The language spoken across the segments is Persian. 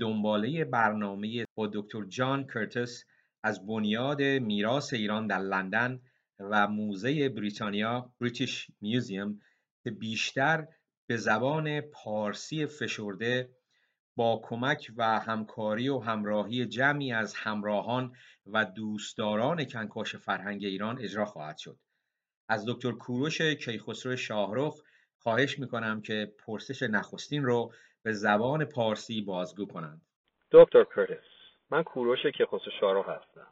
دنباله برنامه با دکتر جان کرتیس از بنیاد میراث ایران در لندن و موزه بریتانیا بریتیش میوزیم که بیشتر به زبان پارسی فشرده با کمک و همکاری و همراهی جمعی از همراهان و دوستداران کنکاش فرهنگ ایران اجرا خواهد شد. از دکتر کوروش کیخسرو شاهرخ خواهش میکنم که پرسش نخستین رو به زبان پارسی بازگو کنند. دکتر کرتیس، من کوروش کیخسرو شاهرخ هستم.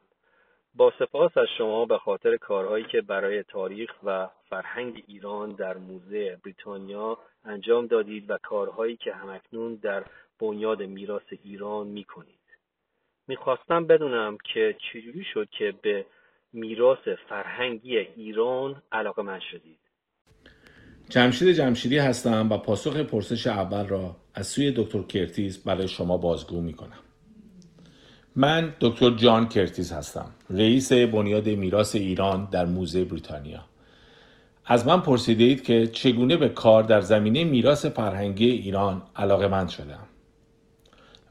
با سپاس از شما به خاطر کارهایی که برای تاریخ و فرهنگ ایران در موزه بریتانیا انجام دادید و کارهایی که همکنون در بنیاد میراث ایران میکنید. میخواستم بدونم که چجوری شد که به میراث فرهنگی ایران علاقه‌مند شدید. جمشید جمشیدی هستم و پاسخ پرسش اول را از سوی دکتر کرتیس برای شما بازگو میکنم. من دکتر جان کرتیس هستم، رئیس بنیاد میراث ایران در موزه بریتانیا. از من پرسیده اید که چگونه به کار در زمینه میراث فرهنگی ایران علاقه‌مند شدم.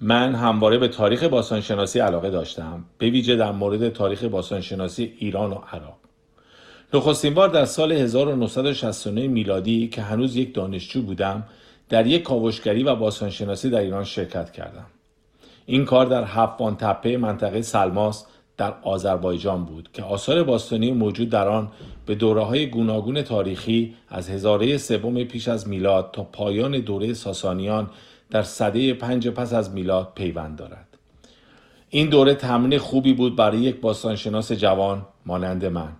من همواره به تاریخ باستانشناسی علاقه داشتم، به ویژه در مورد تاریخ باستانشناسی ایران و عراق. نخستین بار در سال 1969 میلادی که هنوز یک دانشجو بودم، در یک کاوشگری و باستانشناسی در ایران شرکت کردم. این کار در هفتوان تپه منطقه سلماس در آذربایجان بود که آثار باستانی موجود در آن به دوره‌های گوناگون تاریخی از هزاره سوم پیش از میلاد تا پایان دوره ساسانیان در سده 5 پس از میلاد پیوند دارد. این دوره تمرین خوبی بود برای یک باستانشناس جوان مانند من.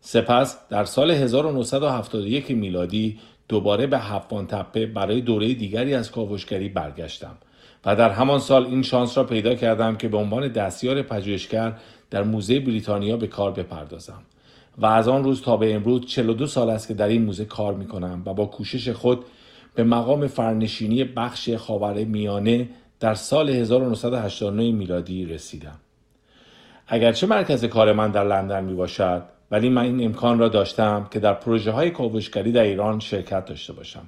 سپس در سال 1971 میلادی دوباره به هفتوان تپه برای دوره دیگری از کاوشگری برگشتم و در همان سال این شانس را پیدا کردم که به عنوان دستیار پژوهشگر در موزه بریتانیا به کار بپردازم و از آن روز تا به امروز 42 سال است که در این موزه کار می‌کنم و با کوشش خود به مقام فرنشینی بخش خاورمیانه در سال 1989 میلادی رسیدم. اگرچه مرکز کار من در لندن میباشد، ولی من این امکان را داشتم که در پروژه‌های کاوشگری در ایران شرکت داشته باشم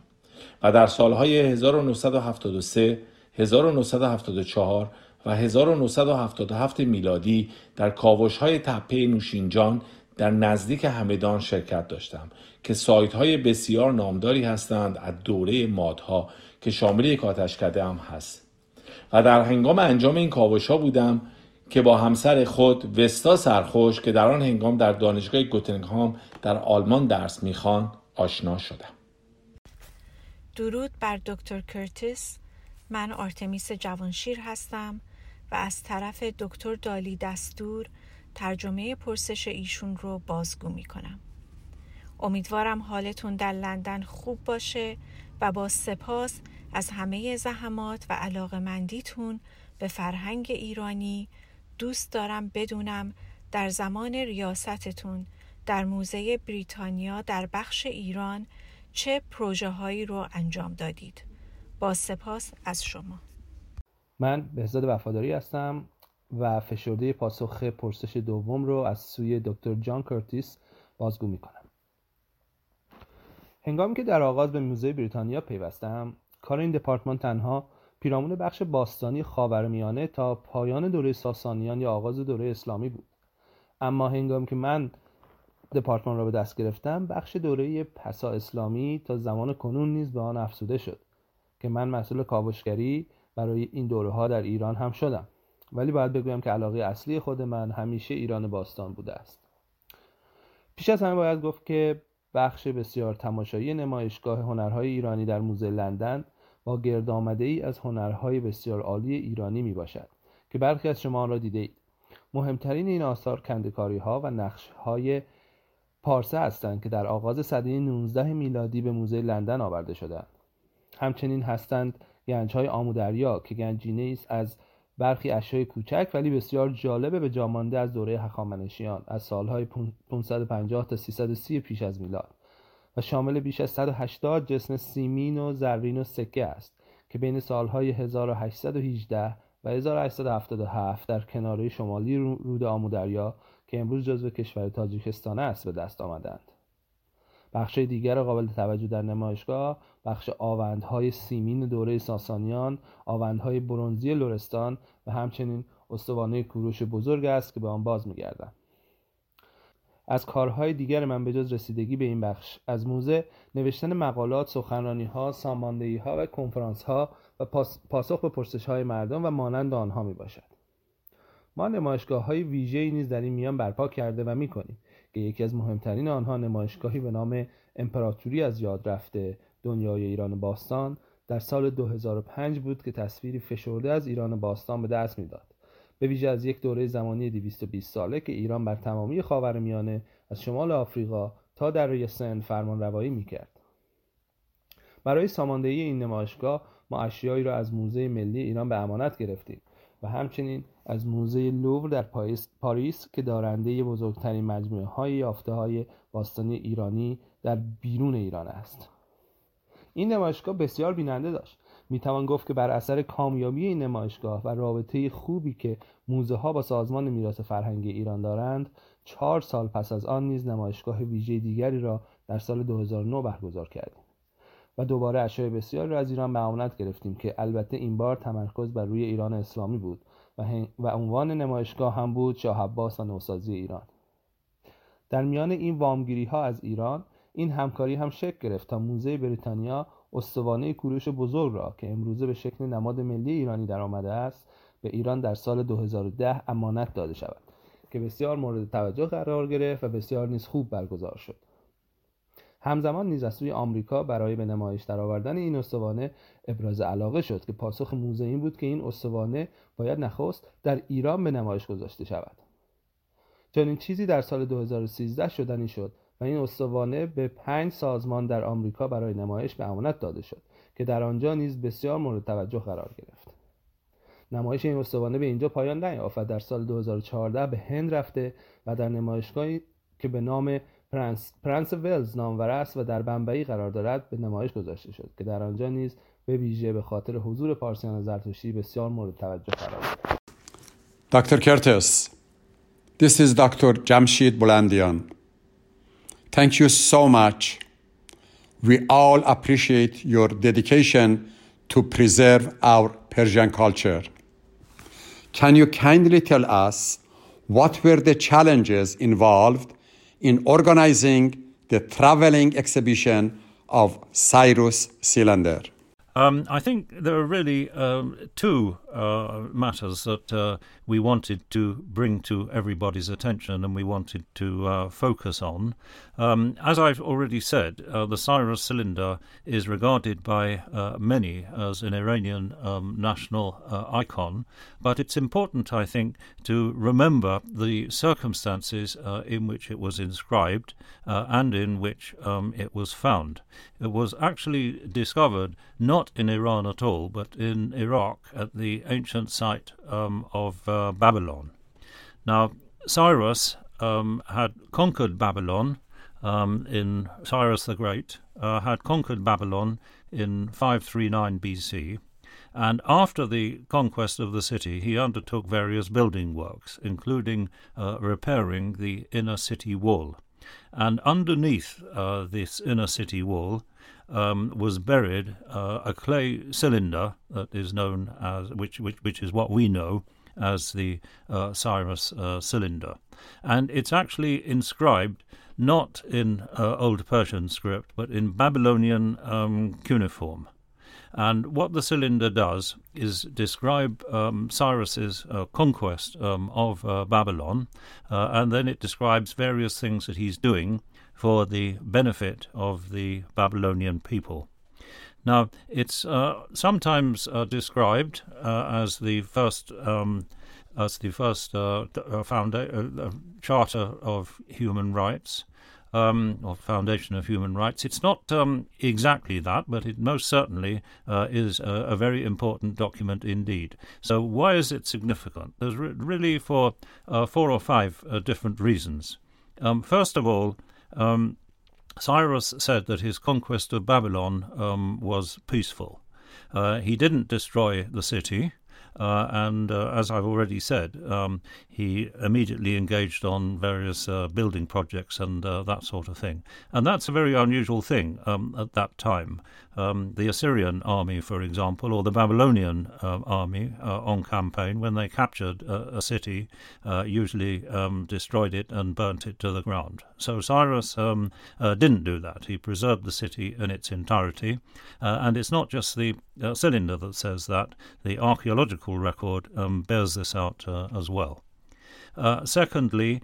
و در سال‌های 1973 1974 و 1977 میلادی در کاوش‌های تپه نوشینجان در نزدیک همدان شرکت داشتم که سایت‌های بسیار نامداری هستند از دوره مادها که شامل یک آتشکده هم هست و در هنگام انجام این کاوش‌ها بودم که با همسر خود وستا سرخوش که در آن هنگام در دانشگاه گوتینگهام در آلمان درس می‌خواند آشنا شدم. درود بر دکتر کرتیس. من آرتمیس جوانشیر هستم و از طرف دکتر دالی دستور ترجمه پرسش ایشون رو بازگو می کنم. امیدوارم حالتون در لندن خوب باشه و با سپاس از همه زحمات و علاقه‌مندیتون به فرهنگ ایرانی. دوست دارم بدونم در زمان ریاستتون در موزه بریتانیا در بخش ایران چه پروژه هایی رو انجام دادید. با سپاس از شما. من بهزاد وفاداری هستم و فشرده پاسخ پرسش دوم رو از سوی دکتر جان کرتیس بازگو می‌کنم. هنگامی که در آغاز به موزه بریتانیا پیوستم، کار این دپارتمان تنها پیرامون بخش باستانی خاورمیانه تا پایان دوره ساسانیان یا آغاز دوره اسلامی بود. اما هنگامی که من دپارتمان را به دست گرفتم، بخش دوره پسا اسلامی تا زمان کنون نیز به آن افزوده شد که من مسئول کاوشگری برای این دوره‌ها در ایران هم شدم. ولی باید بگویم که علاقه اصلی خود من همیشه ایران باستان بوده است. پیش از همه باید گفت که بخش بسیار تماشایی نمایشگاه هنرهای ایرانی در موزه لندن با گرد آمده‌ای از هنرهای بسیار عالی ایرانی میباشد که برخی از شما آن را دیدید. مهمترین این آثار کنده‌کاری‌ها و نقش‌های پارسه هستند که در آغاز سده 19 میلادی به موزه لندن آورده شدند. همچنین هستند گنج‌های آمودریا که گنجینه‌ای است از برخی اشیای کوچک ولی بسیار جالب به جا مانده از دوره هخامنشیان از سال‌های 550 تا 330 پیش از میلاد و شامل بیش از 180 جسم سیمین و زرین و سکه است که بین سال‌های 1818 و 1877 در کناره شمالی رود آمودریا که امروز جزو کشور تاجیکستان است به دست آمدند. بخش دیگر قابل توجه در نمایشگاه بخش آوندهای سیمین دوره ساسانیان، آوندهای برنزی لرستان و همچنین استوانه کوروش بزرگ است که به آن باز می‌گردم. از کارهای دیگر من به جز رسیدگی به این بخش از موزه، نوشتن مقالات، سخنرانی‌ها، ساماندهی‌ها و کنفرانس‌ها و پاسخ به پرسش‌های مردم و مانند آنها می‌باشد. ما نمایشگاه‌های ویژه‌ای نیز در این میان برپا کرده و می‌کنیم که یکی از مهمترین آنها نمایشگاهی به نام امپراتوری از یاد رفته دنیای ایران باستان در سال 2005 بود که تصویری فشرده از ایران باستان به دست می‌داد. به ویژه از یک دوره زمانی 220 ساله که ایران بر تمامی خاورمیانه از شمال آفریقا تا دره سن فرمانروایی می‌کرد. برای ساماندهی این نمایشگاه ما اشیایی را از موزه ملی ایران به امانت گرفتیم و همچنین از موزه لوور در پاریس که دارنده بزرگترین مجموعه‌های یافته‌های باستانی ایرانی در بیرون ایران است. این نمایشگاه بسیار بیننده داشت. میتوان گفت که بر اثر کامیابی این نمایشگاه و رابطه خوبی که موزه ها با سازمان میراث فرهنگی ایران دارند، 4 سال پس از آن نیز نمایشگاه ویژه دیگری را در سال 2009 برگزار کردیم و دوباره اشیای بسیار را از ایران به امانت گرفتیم که البته این بار تمرکز بر روی ایران اسلامی بود و عنوان نمایشگاه هم بود شاه عباس و نوسازی ایران. در میان این وامگیری ها از ایران، این همکاری هم شکل گرفت تا موزه بریتانیا استوانه کوروش بزرگ را که امروزه به شکل نماد ملی ایرانی در آمده است به ایران در سال 2010 امانت داده شود که بسیار مورد توجه قرار گرفت و بسیار نیز خوب برگزار شد. همزمان نیز از سوی آمریکا برای به نمایش درآوردن این استوانه ابراز علاقه شد که پاسخ موزه این بود که این استوانه باید نخست در ایران به نمایش گذاشته شود. چنین چیزی در سال 2013 شدنی شد و این استوانه به 5 سازمان در آمریکا برای نمایش به امانت داده شد که در آنجا نیز بسیار مورد توجه قرار گرفت. نمایش این استوانه به اینجا پایان نیافت و در سال 2014 به هند رفته و در نمایشگاهی که به نام پرنس ویلز نامور است و در بمبئی قرار دارد به نمایش گذاشته شد که در آنجا نیز به ویژه به خاطر حضور پارسیان زرتشتی بسیار مورد توجه قرار گرفت. Dr. Curtis, this is Dr. Jamshid Jamshidi. Thank you so much. We all appreciate your dedication to preserve our Persian culture. Can you kindly tell us what were the challenges involved in organizing the traveling exhibition of Cyrus Cylinder? I think there are really two matters that we wanted to bring to everybody's attention and we wanted to focus on. As I've already said, the Cyrus Cylinder is regarded by many as an Iranian national icon, but it's important, I think, to remember the circumstances in which it was inscribed and in which it was found. It was actually discovered not in Iran at all, but in Iraq at the ancient site of Babylon. Now, Cyrus had conquered Babylon in Cyrus the Great, had conquered Babylon in 539 BC, and after the conquest of the city, he undertook various building works, including repairing the inner city wall. And underneath this inner city wall was buried a clay cylinder that is known as, which is what we know as the Cyrus Cylinder. And it's actually inscribed not in Old Persian script, but in Babylonian cuneiform. And what the cylinder does is describe Cyrus's conquest of Babylon, and then it describes various things that he's doing for the benefit of the Babylonian people. Now, it's sometimes described as the first Charter of Human Rights. Or Foundation of Human Rights. It's not exactly that, but it most certainly is a very important document indeed. So why is it significant? There's really for 4 or 5 different reasons. First of all, Cyrus said that his conquest of Babylon was peaceful. He didn't destroy the city. And as I've already said, he immediately engaged on various building projects and that sort of thing. And that's a very unusual thing at that time. The Assyrian army, for example, or the Babylonian army on campaign, when they captured a city, usually destroyed it and burnt it to the ground. So Cyrus didn't do that. He preserved the city in its entirety. And it's not just the cylinder that says that. The archaeological record bears this out as well. Secondly,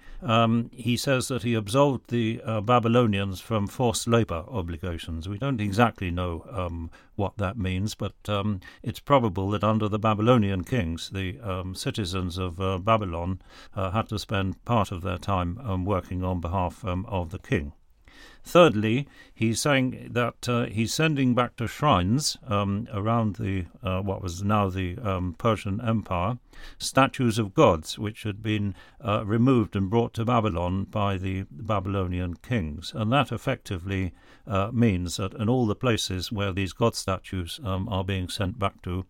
he says that he absolved the Babylonians from forced labour obligations. We don't exactly know what that means, but it's probable that under the Babylonian kings, the citizens of Babylon had to spend part of their time working on behalf of the king. Thirdly, he's saying that he's sending back to shrines around the what was now the Persian Empire statues of gods which had been removed and brought to Babylon by the Babylonian kings. And that effectively means that in all the places where these god statues are being sent back to,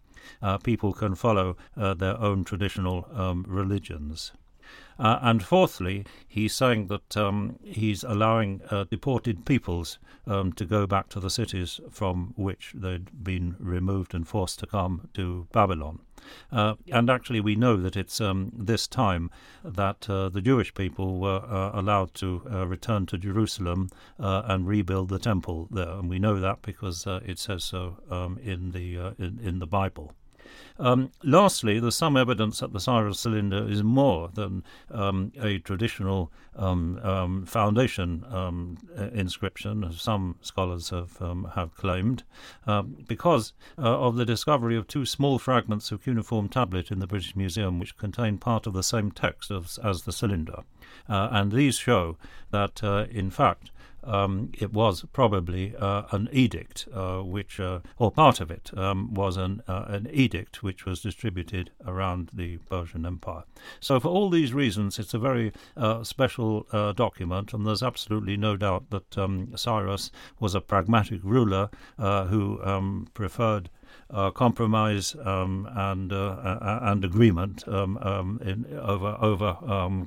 people can follow their own traditional religions. And fourthly, he's saying that he's allowing deported peoples to go back to the cities from which they'd been removed and forced to come to Babylon. And actually we know that it's this time that the Jewish people were allowed to return to Jerusalem and rebuild the temple there. And we know that because it says so in the Bible. Lastly, there's some evidence that the Cyrus Cylinder is more than a traditional foundation inscription, as some scholars have claimed, because of the discovery of two small fragments of cuneiform tablet in the British Museum which contain part of the same text as the cylinder. And these show that, in fact, it was probably an edict, which, or part of it, was an edict which was distributed around the Persian Empire. So for all these reasons, it's a very special document, and there's absolutely no doubt that Cyrus was a pragmatic ruler who preferred compromise and agreement over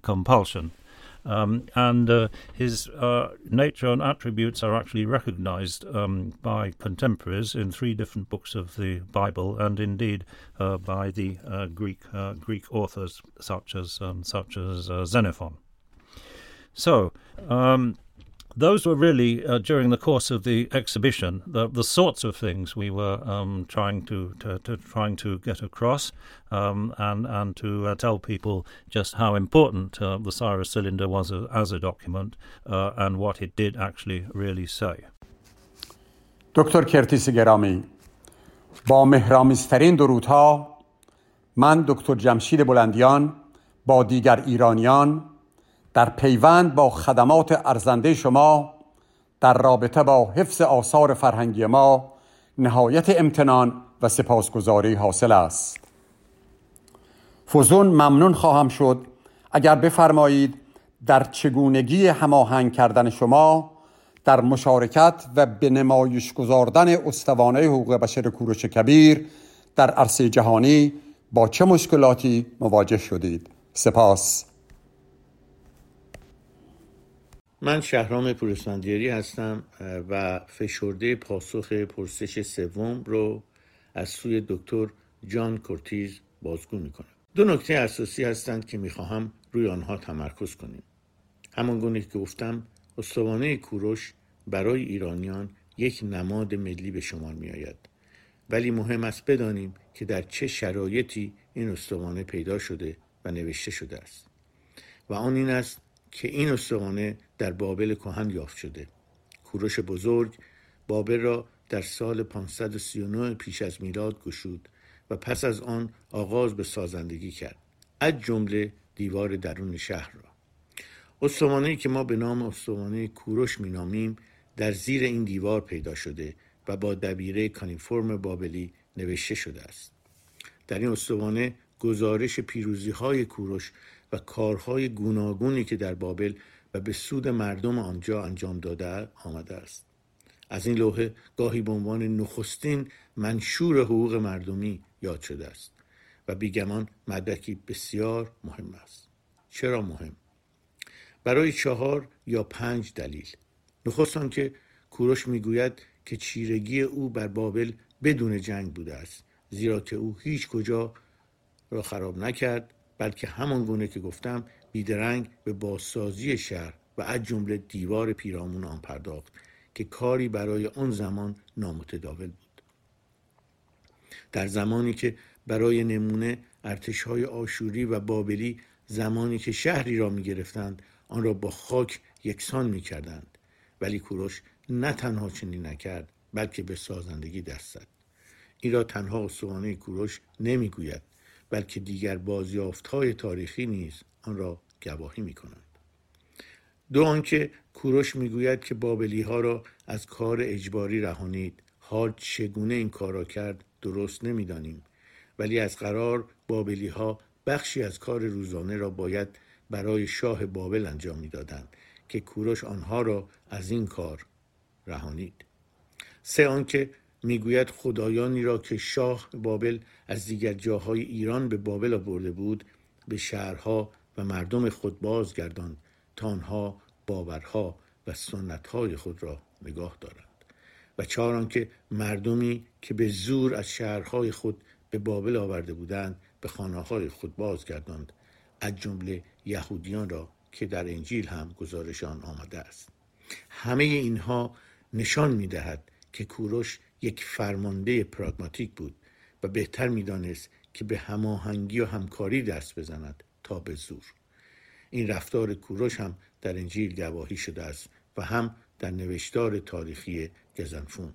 compulsion. And his nature and attributes are actually recognized by contemporaries in three different books of the Bible, and indeed by the Greek authors such as Xenophon. So those were really, during the course of the exhibition, the sorts of things we were trying to get across, and to tell people just how important the Cyrus Cylinder was as a document and what it did actually really say. دکتر کرتیس گرامی، با مهرآمیزترین درودها، من دکتر جمشید بلندیان با دیگر ایرانیان در پیوند با خدمات ارزنده شما در رابطه با حفظ آثار فرهنگی ما نهایت امتنان و سپاسگزاری حاصل است. فزون ممنون خواهم شد اگر بفرمایید در چگونگی هماهنگ کردن شما در مشارکت و به نمایش گذاردن استوانه حقوق بشر کوروش کبیر در عرصه جهانی با چه مشکلاتی مواجه شدید. سپاس. من شهرام پورسفندیاری هستم و فشرده پاسخ پرسش سوم رو از سوی دکتر جان کورتیز بازگو میکنم. دو نکته اساسی هستند که میخواهم روی آنها تمرکز کنیم. همانگونه که گفتم، استوانه کوروش برای ایرانیان یک نماد ملی به شمار میآید، ولی مهم است بدانیم که در چه شرایطی این استوانه پیدا شده و نوشته شده است. و آن این است که این استوانه در بابل کهن یافت شده. کوروش بزرگ بابل را در سال 539 پیش از میلاد گشود و پس از آن آغاز به سازندگی کرد، از جمله دیوار درون شهر را. استوانه‌ای که ما به نام استوانه کوروش مینامیم در زیر این دیوار پیدا شده و با دبیره کانیفورم بابلی نوشته شده است. در این استوانه گزارش پیروزی‌های کوروش و کارهای گوناگونی که در بابل و به سود مردم آنجا انجام داده آمده است. از این لوحه گاهی به عنوان نخستین منشور حقوق مردمی یاد شده است و بیگمان مدرکی بسیار مهم است. چرا مهم؟ برای 4 یا 5 دلیل. نخست آنکه کوروش میگوید که چیرگی او بر بابل بدون جنگ بوده است، زیرا که او هیچ کجا را خراب نکرد، بلکه همان گونه که گفتم بیدرنگ به بازسازی شهر و از جمله دیوار پیرامون آن پرداخت که کاری برای آن زمان نامتداول بود. در زمانی که برای نمونه ارتش‌های آشوری و بابلی زمانی که شهری را می‌گرفتند آن را با خاک یکسان می‌کردند، ولی کوروش نه تنها چنین نکرد بلکه به سازندگی دست زد. این را تنها اسطوانه کوروش نمی‌گوید، بلکه دیگر بازیافت‌های تاریخی نیز آن را گواهی می‌کنند. دو آنکه کوروش می‌گوید که بابلی‌ها را از کار اجباری رهانید. حال چگونه این کار را کرد درست نمی‌دانیم، ولی از قرار بابلی‌ها بخشی از کار روزانه را باید برای شاه بابل انجام می‌دادند که کوروش آنها را از این کار رهانید. سه آنکه میگوید خدایانی را که شاه بابل از دیگر جاهای ایران به بابل آورده بود به شهرها و مردم خود بازگرداند تا آنها باورها و سنت‌های خود را نگاه دارند. و 4 آنکه مردمی که به زور از شهرهای خود به بابل آورده بودند به خانه‌های خود بازگرداند، از جمله یهودیان را که در انجیل هم گزارش آن آمده است. همه اینها نشان می‌دهد که کوروش یک فرمانده پراگماتیک بود و بهتر می‌دانست که به هماهنگی و همکاری دست بزند تا به زور. این رفتار کوروش هم در انجیل گواهی شده است و هم در نوشتار تاریخی گزنفون.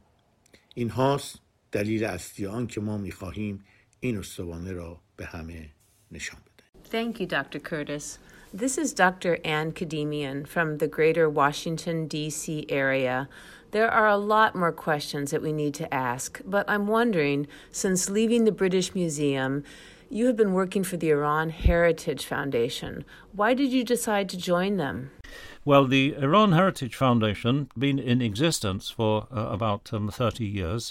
این هاست دلیل اصلی آن که ما می‌خواهیم این استوانه را به همه نشان بدهیم. Thank you, Dr. Curtis. This is Dr. Ann Kademian from the greater Washington, D.C. area. There are a lot more questions that we need to ask, but I'm wondering, since leaving the British Museum, you have been working for the Iran Heritage Foundation. Why did you decide to join them? Well, the Iran Heritage Foundation has been in existence for about 30 years,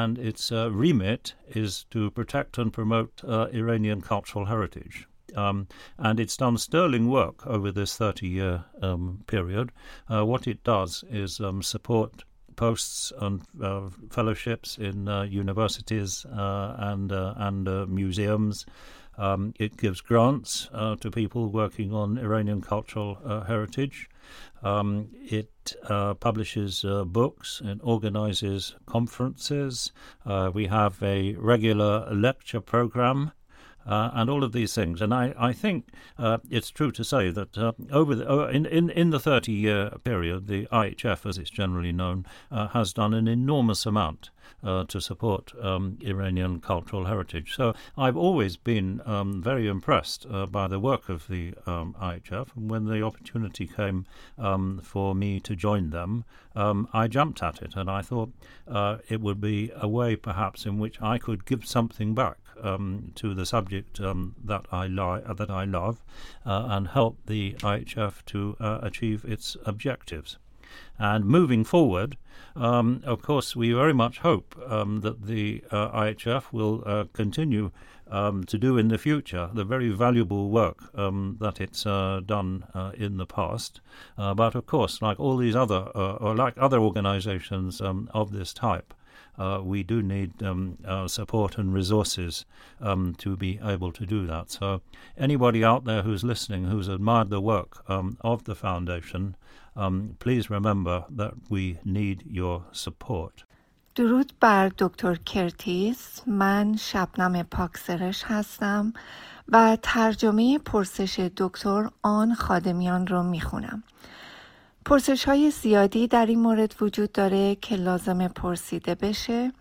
and its remit is to protect and promote Iranian cultural heritage. And it's done sterling work over this 30-year period. What it does is support posts and fellowships in universities and museums. It gives grants to people working on Iranian cultural heritage. It publishes books and organizes conferences. We have a regular lecture program. And all of these things. And I think it's true to say that in the 30-year period, the IHF, as it's generally known, has done an enormous amount to support Iranian cultural heritage. So I've always been very impressed by the work of the IHF. And when the opportunity came for me to join them, I jumped at it, and I thought it would be a way perhaps in which I could give something back to the subject that I love, and help the IHF to achieve its objectives. And moving forward, of course, we very much hope that the IHF will continue to do in the future the very valuable work that it's done in the past. But of course, like all these other organizations of this type, we do need support and resources to be able to do that. So anybody out there who's listening, who's admired the work of the foundation, please remember that we need your support. درود بر دکتر کرتیس. من شبنم پاکسرش هستم و ترجمه پرسش دکتر آن خادمیان رو میخونم. پرسش‌های زیادی در این مورد وجود داره که لازم پرسیده بشه،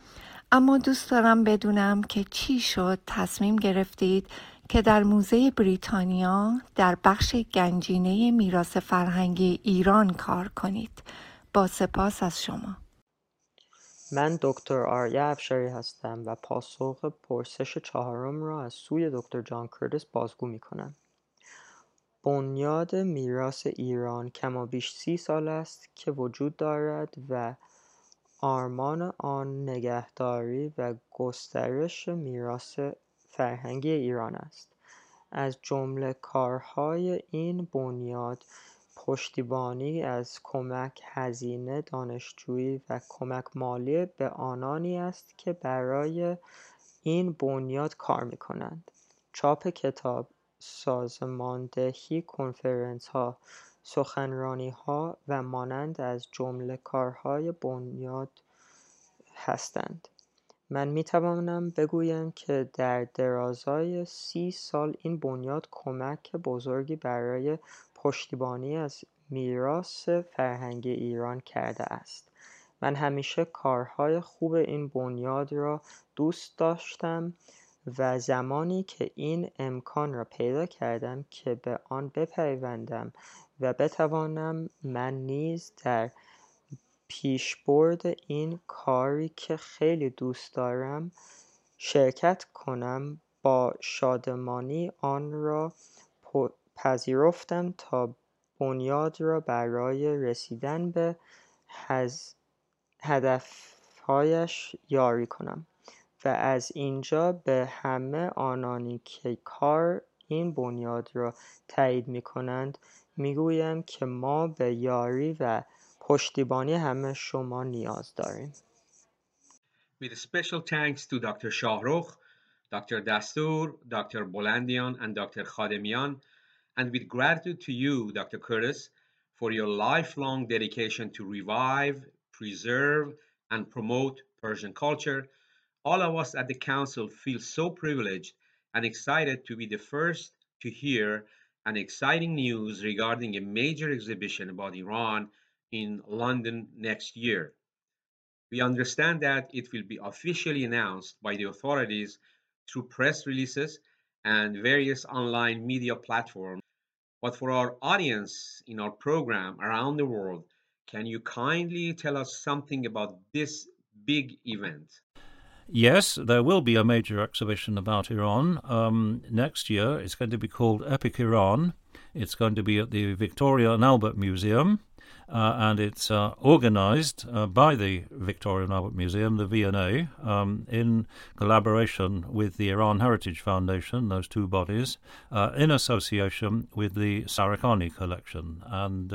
اما دوست دارم بدونم که چی شد تصمیم گرفتید که در موزه بریتانیا در بخش گنجینه میراث فرهنگی ایران کار کنید. با سپاس از شما. من دکتر آریا افشاری هستم و پاسخ پرسش 4 را از سوی دکتر جان کرتیس بازگو می‌کنم. بنیاد میراث ایران کما بیش 30 سال است که وجود دارد و آرمان آن نگهداری و گسترش میراث فرهنگی ایران است. از جمله کارهای این بنیاد پشتیبانی از کمک هزینه دانشجویی و کمک مالی به آنانی است که برای این بنیاد کار می‌کنند. چاپ کتاب، سازماندهی کنفرانس‌ها، سخنرانی‌ها و مانند از جمله کارهای بنیاد هستند. من می‌توانم بگویم که در درازای 30 سال این بنیاد کمک بزرگی برای پشتیبانی از میراث فرهنگی ایران کرده است. من همیشه کارهای خوب این بنیاد را دوست داشتم و زمانی که این امکان را پیدا کردم که به آن بپیوندم و بتوانم من نیز در پیشبرد این کاری که خیلی دوست دارم شرکت کنم، با شادمانی آن را پذیرفتم تا بنیاد را برای رسیدن به هدفهایش یاری کنم و از اینجا به همه آنانی که کار این بنیاد را تایید می کنند می گویم که ما به یاری و پشتیبانی همه شما نیاز داریم. With special thanks to Dr. Shahrukh, Dr. Dastur, Dr. Bolandian and Dr. Khademian, and with gratitude to you, Dr. Curtis, for your lifelong dedication to revive, preserve, and promote Persian culture, all of us at the Council feel so privileged and excited to be the first to hear an exciting news regarding a major exhibition about Iran in London next year. We understand that it will be officially announced by the authorities through press releases and various online media platforms. But for our audience in our program around the world, can you kindly tell us something about this big event? Yes, there will be a major exhibition about Iran next year. It's going to be called Epic Iran. It's going to be at the Victoria and Albert Museum, and it's organized by the Victoria and Albert Museum, the V&A, in collaboration with the Iran Heritage Foundation, those two bodies, in association with the Sarikhani Collection. And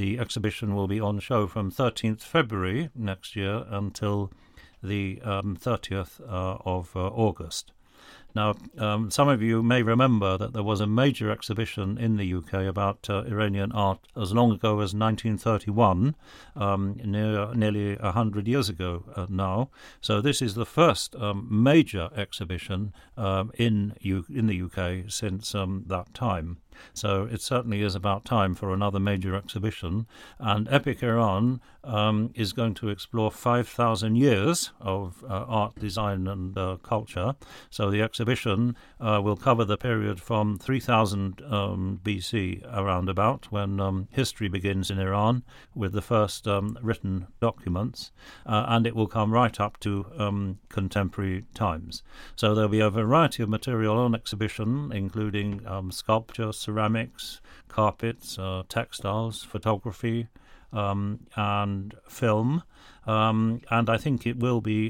the exhibition will be on show from 13th February next year until the 30th of August. Now, some of you may remember that there was a major exhibition in the UK about Iranian art as long ago as 1931, nearly 100 years ago now. So this is the first major exhibition in the UK since that time. So it certainly is about time for another major exhibition. And Epic Iran is going to explore 5,000 years of art, design and culture. So the exhibition will cover the period from 3000 BC around about, when history begins in Iran with the first written documents, and it will come right up to contemporary times. So there'll be a variety of material on exhibition, including sculpture, ceramics, carpets, textiles, photography, and film. And I think it will be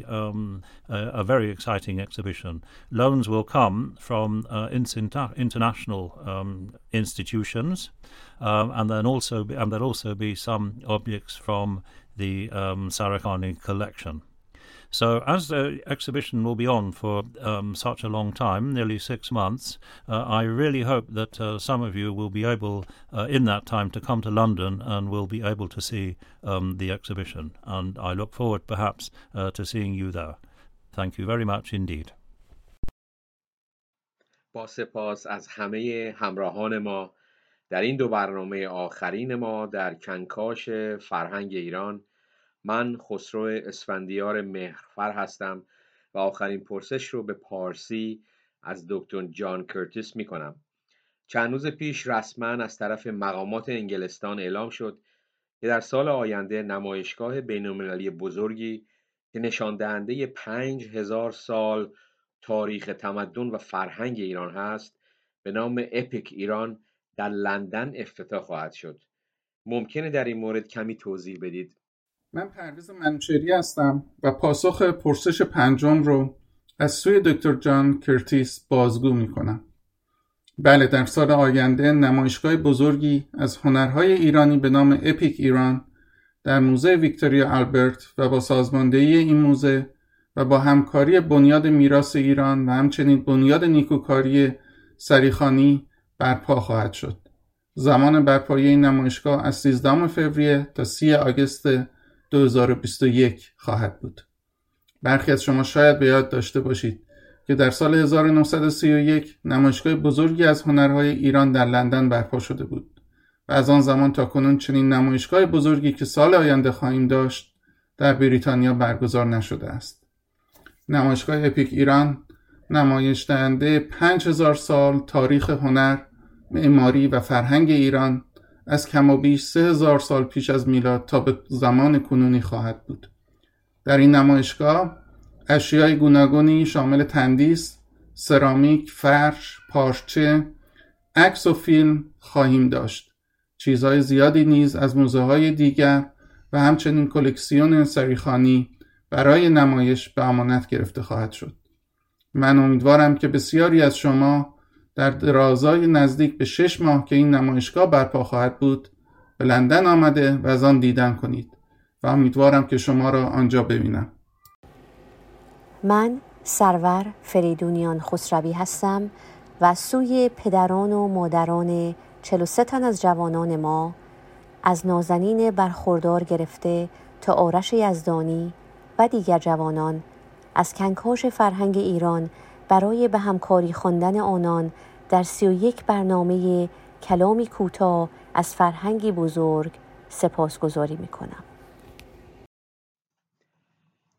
a very exciting exhibition. Loans will come from international institutions, and there'll also be some objects from the Sarikhani collection. So as the exhibition will be on for such a long time, nearly 6 months, I really hope that some of you will be able in that time to come to London and will be able to see the exhibition. And I look forward perhaps to seeing you there. Thank you very much indeed. با سپاس از همه همراهان ما در این دو برنامه آخرین ما در کنکاش فرهنگ ایران، من خسرو اسفندیار مهرفر هستم و آخرین پرسش رو به پارسی از دکتر جان کرتیس می کنم. چند روز پیش رسما از طرف مقامات انگلستان اعلام شد که در سال آینده نمایشگاه بین‌المللی بزرگی که نشاندهنده 5000 سال تاریخ تمدن و فرهنگ ایران هست به نام اپیک ایران در لندن افتتاح خواهد شد. ممکنه در این مورد کمی توضیح بدید؟ من پرویز منوچهری هستم و پاسخ پرسش 5 رو از سوی دکتر جان کرتیس بازگو می‌کنم. بله، در سال آینده نمایشگاه بزرگی از هنرهای ایرانی به نام اپیک ایران در موزه ویکتوریا آلبرت و با سازماندهی این موزه و با همکاری بنیاد میراث ایران و همچنین بنیاد نیکوکاری سریخانی برپا خواهد شد. زمان برپایی این نمایشگاه از 13 فوریه تا 3 آگوست 2021 خواهد بود. برخی از شما شاید به یاد داشته باشید که در سال 1931 نمایشگاه بزرگی از هنرهای ایران در لندن برپا شده بود و از آن زمان تا کنون چنین نمایشگاه بزرگی که سال آینده خواهیم داشت در بریتانیا برگزار نشده است. نمایشگاه اپیک ایران نمایش دهنده 5000 سال تاریخ هنر، معماری و فرهنگ ایران از کم و بیش 3000 سال پیش از میلاد تا به زمان کنونی خواهد بود. در این نمایشگاه اشیای گوناگونی شامل تندیس، سرامیک، فرش، پارچه، عکس و فیلم خواهیم داشت. چیزهای زیادی نیز از موزه های دیگر و همچنین کلکسیون سریخانی برای نمایش به امانت گرفته خواهد شد. من امیدوارم که بسیاری از شما در درازای نزدیک به 6 ماه که این نمایشگاه برپا خواهد بود به لندن آمده و از آن دیدن کنید و امیدوارم که شما را آنجا ببینم. من سرور فریدونیان خسروی هستم و سوی پدران و مادران 43 تن از جوانان ما از نازنین برخوردار گرفته تا آرش یزدانی و دیگر جوانان از کنکاش فرهنگ ایران برای به همکاری خواندن آنان در 31 برنامه کلامی کوتاه از فرهنگی بزرگ سپاسگزاری می‌کنم.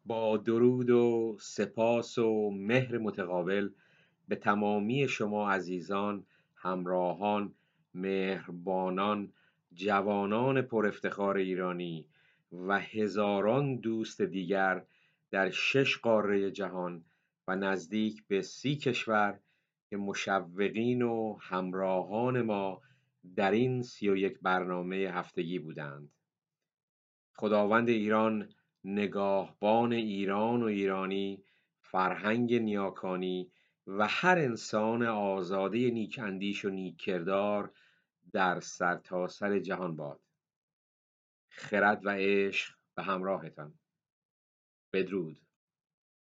با درود و سپاس و مهر متقابل به تمامی شما عزیزان، همراهان، مهربانان، جوانان پرافتخار ایرانی و هزاران دوست دیگر در 6 قاره جهان و نزدیک به 30 کشور که مشوقین و همراهان ما در این 31 برنامه هفتگی بودند. خداوند ایران، نگاهبان ایران و ایرانی، فرهنگ نیاکانی و هر انسان آزاده نیک‌اندیش و نیک‌کردار در سرتاسر جهان باد. خرد و عشق به همراهتان. بدرود.